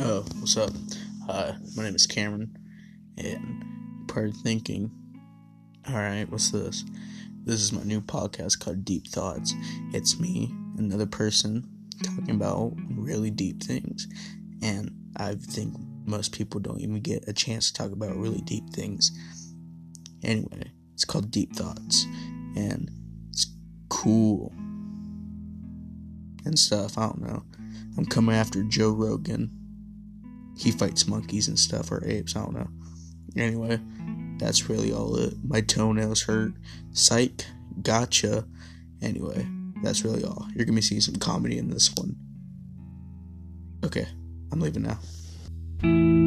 Oh, what's up? My name is Cameron, and you're probably thinking, alright, what's this? This is my new podcast called Deep Thoughts. It's me, another person, talking about really deep things, and I think most people don't even get a chance to talk about really deep things. Anyway, it's called Deep Thoughts, and it's cool and stuff, I don't know. I'm coming after Joe Rogan. He fights monkeys and stuff, or apes, I don't know. Anyway, that's really all it. My toenails hurt. Psych. Gotcha. Anyway, that's really all. You're gonna be seeing some comedy in this one. Okay, I'm leaving now.